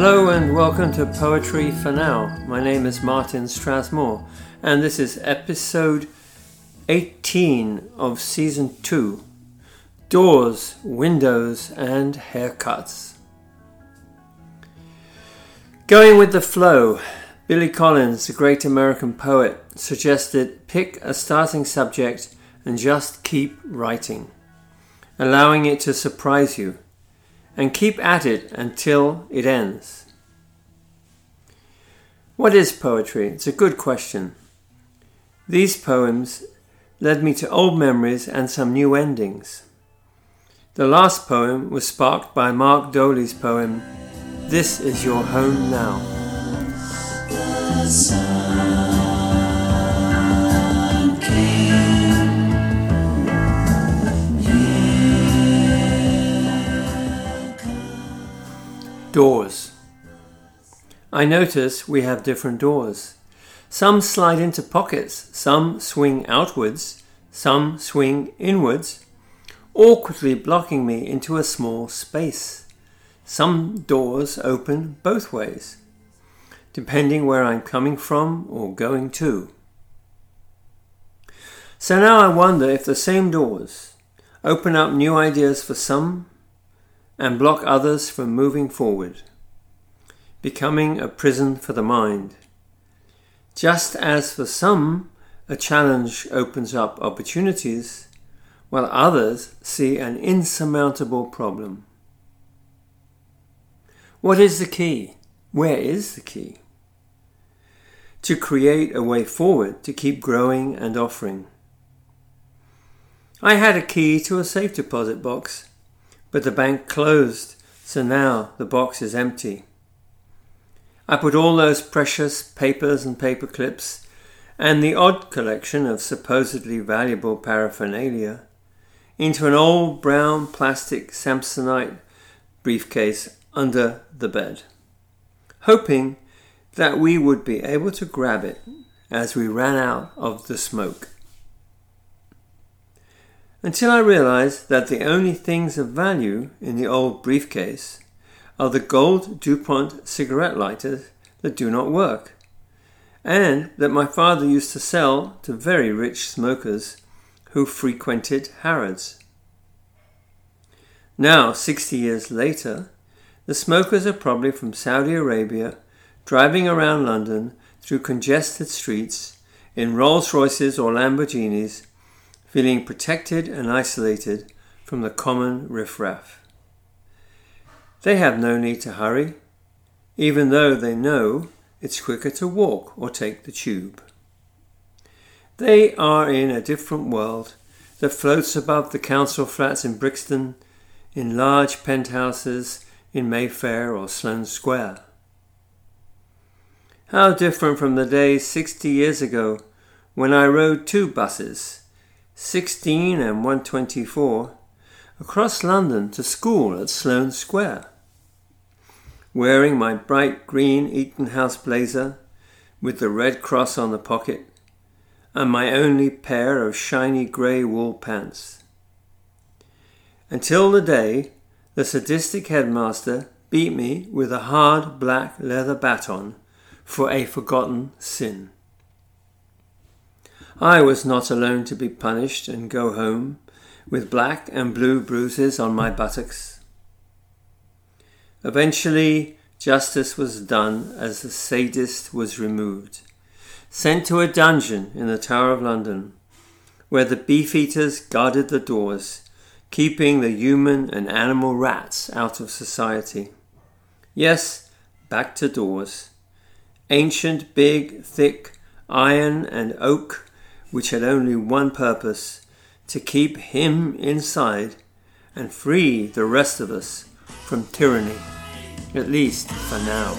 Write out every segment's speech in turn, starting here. Hello and welcome to Poetry for Now. My name is Martin Strathmore and this is episode 18 of season 2, Doors, Windows and Haircuts. Going with the flow, Billy Collins, the great American poet, suggested pick a starting subject and just keep writing, allowing it to surprise you. And keep at it until it ends. What is poetry? It's a good question. These poems led me to old memories and some new endings. The last poem was sparked by Mark Doty's poem, This Is Your Home Now. The sun came. Doors. I notice we have different doors. Some slide into pockets, some swing outwards, some swing inwards, awkwardly blocking me into a small space. Some doors open both ways, depending where I'm coming from or going to. So now I wonder if the same doors open up new ideas for some and block others from moving forward, becoming a prison for the mind. Just as for some, a challenge opens up opportunities, while others see an insurmountable problem. What is the key? Where is the key? To create a way forward, to keep growing and offering. I had a key to a safe deposit box, but the bank closed, so now the box is empty. I put all those precious papers and paper clips and the odd collection of supposedly valuable paraphernalia into an old brown plastic Samsonite briefcase under the bed, hoping that we would be able to grab it as we ran out of the smoke. Until I realized that the only things of value in the old briefcase are the gold DuPont cigarette lighters that do not work, and that my father used to sell to very rich smokers who frequented Harrods. Now, 60 years later, the smokers are probably from Saudi Arabia, driving around London through congested streets in Rolls Royces or Lamborghinis, feeling protected and isolated from the common riffraff. They have no need to hurry, even though they know it's quicker to walk or take the tube. They are in a different world that floats above the council flats in Brixton, in large penthouses in Mayfair or Sloane Square. How different from the days 60 years ago when I rode two buses, 16 and 124, across London to school at Sloane Square, wearing my bright green Eton House blazer with the red cross on the pocket and my only pair of shiny grey wool pants, until the day the sadistic headmaster beat me with a hard black leather baton for a forgotten sin. I was not alone to be punished and go home with black and blue bruises on my buttocks. Eventually, justice was done as the sadist was removed, sent to a dungeon in the Tower of London, where the beefeaters guarded the doors, keeping the human and animal rats out of society. Yes, back to doors. Ancient, big, thick, iron and oak, which had only one purpose, to keep him inside and free the rest of us from tyranny, at least for now.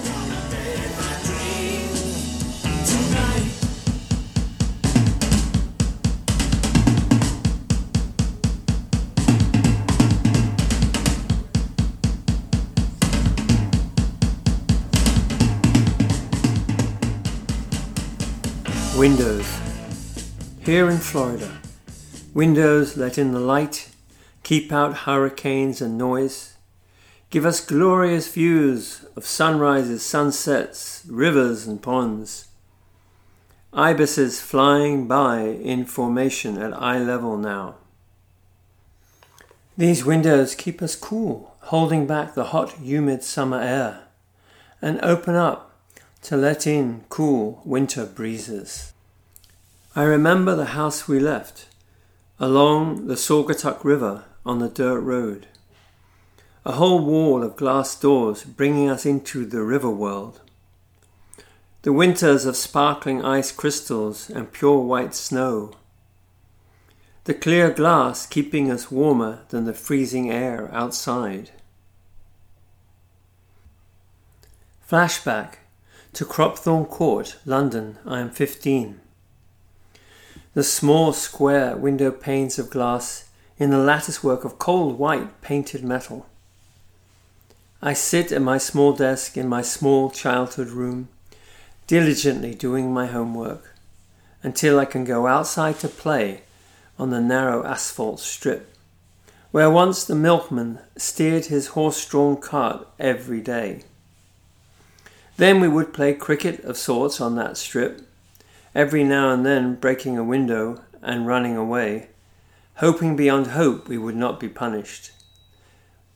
Windows. Here in Florida, windows let in the light, keep out hurricanes and noise, Give us glorious views of sunrises, sunsets, rivers and ponds. Ibises flying by in formation at eye level now. These windows keep us cool, holding back the hot, humid summer air, and open up to let in cool winter breezes. I remember the house we left, along the Saugatuck River on the dirt road. A whole wall of glass doors bringing us into the river world. The winters of sparkling ice crystals and pure white snow. The clear glass keeping us warmer than the freezing air outside. Flashback to Cropthorne Court, London, I am 15. The small square window panes of glass in the latticework of cold white painted metal. I sit at my small desk in my small childhood room, diligently doing my homework, until I can go outside to play on the narrow asphalt strip, where once the milkman steered his horse-drawn cart every day. Then we would play cricket of sorts on that strip, every now and then breaking a window and running away, hoping beyond hope we would not be punished.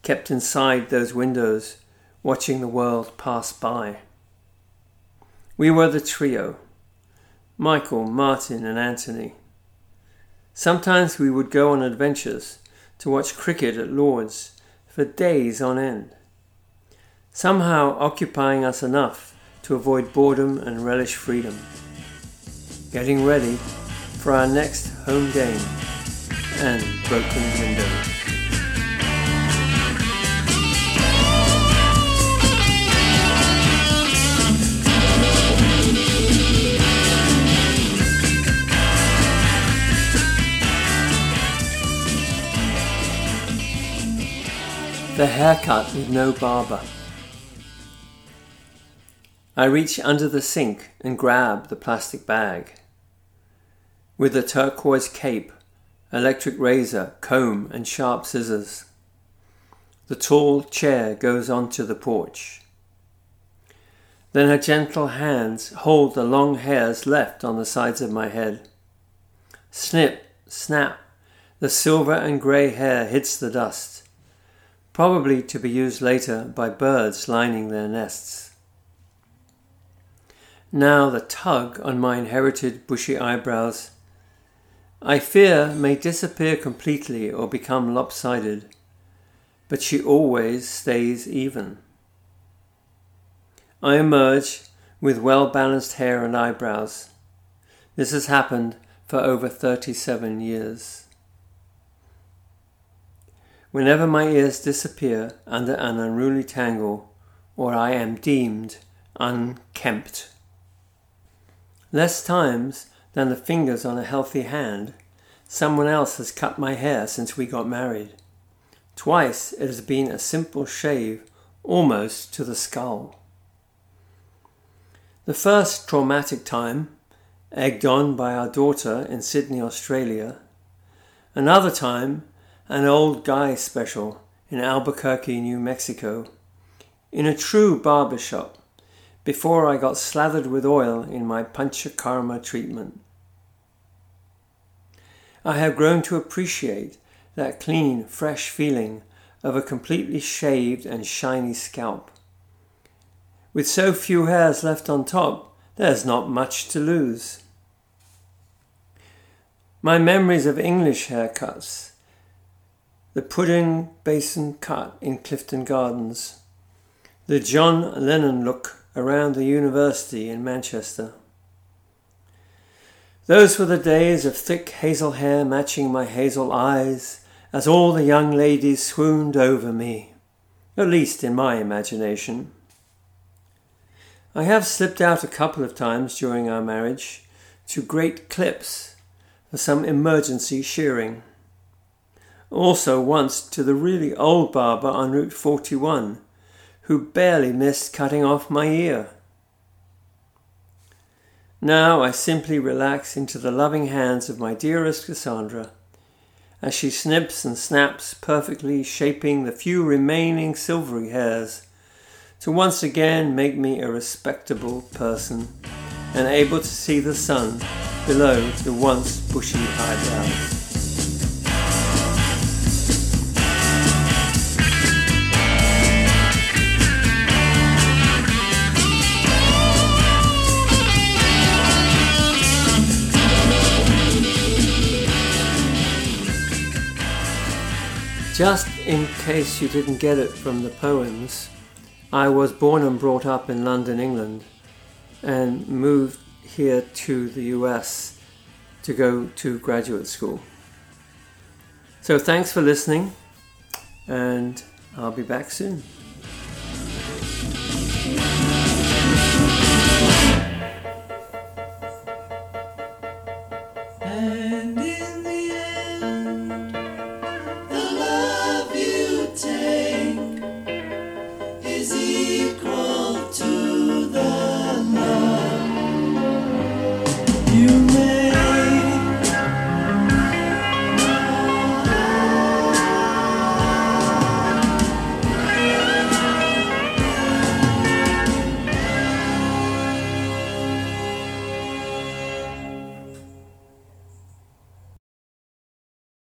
Kept inside those windows, watching the world pass by. We were the trio, Michael, Martin and Anthony. Sometimes we would go on adventures to watch cricket at Lord's for days on end, somehow occupying us enough to avoid boredom and relish freedom, getting ready for our next home game and broken windows. The haircut with no barber. I reach under the sink and grab the plastic bag. With a turquoise cape, electric razor, comb and sharp scissors. The tall chair goes onto the porch. Then her gentle hands hold the long hairs left on the sides of my head. Snip, snap, the silver and grey hair hits the dust. Probably to be used later by birds lining their nests. Now the tug on my inherited bushy eyebrows, I fear, may disappear completely or become lopsided, but she always stays even. I emerge with well-balanced hair and eyebrows. This has happened for over 37 years. Whenever my ears disappear under an unruly tangle, or I am deemed unkempt. Less times than the fingers on a healthy hand, someone else has cut my hair since we got married. Twice it has been a simple shave, almost to the skull. The first traumatic time, egged on by our daughter in Sydney, Australia. Another time, an old guy special in Albuquerque, New Mexico, in a true barber shop, before I got slathered with oil in my Panchakarma treatment. I have grown to appreciate that clean, fresh feeling of a completely shaved and shiny scalp. With so few hairs left on top, there's not much to lose. My memories of English haircuts. The pudding basin cut in Clifton Gardens, the John Lennon look around the university in Manchester. Those were the days of thick hazel hair matching my hazel eyes as all the young ladies swooned over me, at least in my imagination. I have slipped out a couple of times during our marriage to Great Clips for some emergency shearing. Also once to the really old barber on Route 41, who barely missed cutting off my ear. Now I simply relax into the loving hands of my dearest Cassandra as she snips and snaps, perfectly shaping the few remaining silvery hairs, to once again make me a respectable person and able to see the sun below the once bushy eyebrows. Just in case you didn't get it from the poems, I was born and brought up in London, England, and moved here to the US to go to graduate school. So thanks for listening, and I'll be back soon.